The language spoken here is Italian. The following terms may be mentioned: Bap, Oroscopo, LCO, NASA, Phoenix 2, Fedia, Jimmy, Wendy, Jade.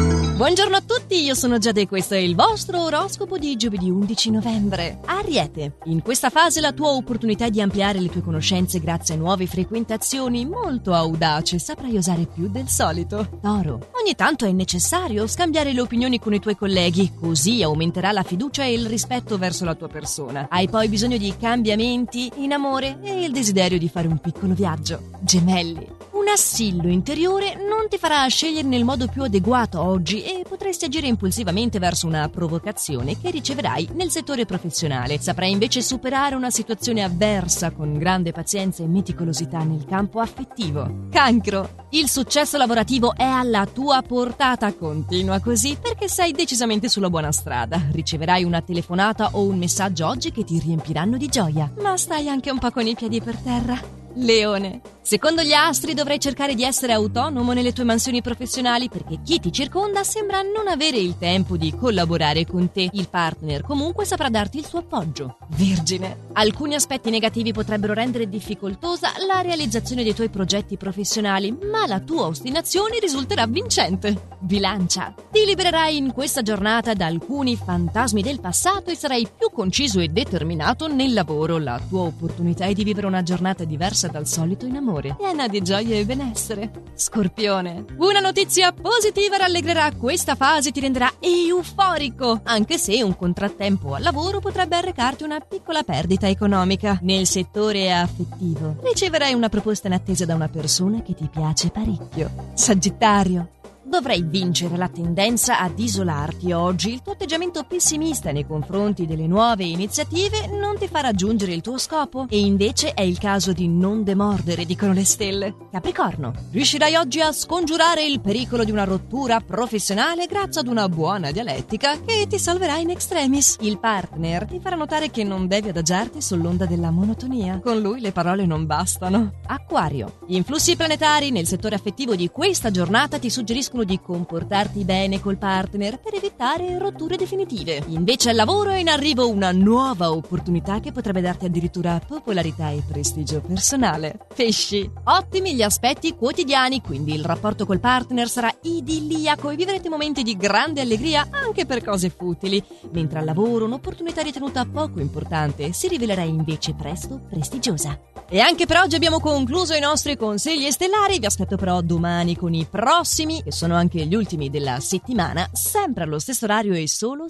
Buongiorno a tutti, io sono Jade e questo è il vostro oroscopo di giovedì 11 novembre. Ariete, in questa fase la tua opportunità è di ampliare le tue conoscenze grazie a nuove frequentazioni, molto audace, saprai osare più del solito. Toro, ogni tanto è necessario scambiare le opinioni con i tuoi colleghi, così aumenterà la fiducia e il rispetto verso la tua persona. Hai poi bisogno di cambiamenti in amore e il desiderio di fare un piccolo viaggio. Gemelli, un assillo interiore non ti farà scegliere nel modo più adeguato oggi e potresti agire impulsivamente verso una provocazione che riceverai nel settore professionale. Saprai invece superare una situazione avversa con grande pazienza e meticolosità nel campo affettivo. Cancro, il successo lavorativo è alla tua portata, continua così perché sei decisamente sulla buona strada. Riceverai una telefonata o un messaggio oggi che ti riempiranno di gioia, ma stai anche un po' con i piedi per terra. Leone, secondo gli astri dovrai cercare di essere autonomo nelle tue mansioni professionali perché chi ti circonda sembra non avere il tempo di collaborare con te. Il partner comunque saprà darti il suo appoggio. Vergine, alcuni aspetti negativi potrebbero rendere difficoltosa la realizzazione dei tuoi progetti professionali, ma la tua ostinazione risulterà vincente. Bilancia, ti libererai in questa giornata da alcuni fantasmi del passato e sarai più conciso e determinato nel lavoro. La tua opportunità è di vivere una giornata diversa dal solito in amore, piena di gioia e benessere. Scorpione, una notizia positiva rallegrerà questa fase e ti renderà euforico, anche se un contrattempo al lavoro potrebbe arrecarti una piccola perdita economica. Nel settore affettivo riceverai una proposta in attesa da una persona che ti piace parecchio. Sagittario, dovrai vincere la tendenza ad isolarti oggi. Il tuo atteggiamento pessimista nei confronti delle nuove iniziative non ti fa raggiungere il tuo scopo e invece è il caso di non demordere, dicono le stelle. Capricorno, riuscirai oggi a scongiurare il pericolo di una rottura professionale grazie ad una buona dialettica che ti salverà in extremis. Il partner ti farà notare che non devi adagiarti sull'onda della monotonia. Con lui le parole non bastano. Acquario, gli influssi planetari nel settore affettivo di questa giornata ti suggeriscono di comportarti bene col partner per evitare rotture definitive. Invece al lavoro è in arrivo una nuova opportunità che potrebbe darti addirittura popolarità e prestigio personale. Pesci, ottimi gli aspetti quotidiani, quindi il rapporto col partner sarà idilliaco e vivrete momenti di grande allegria anche per cose futili, mentre al lavoro un'opportunità ritenuta poco importante si rivelerà invece presto prestigiosa. E anche per oggi abbiamo concluso i nostri consigli stellari. Vi aspetto però domani con i prossimi, che sono anche gli ultimi della settimana, sempre allo stesso orario e solo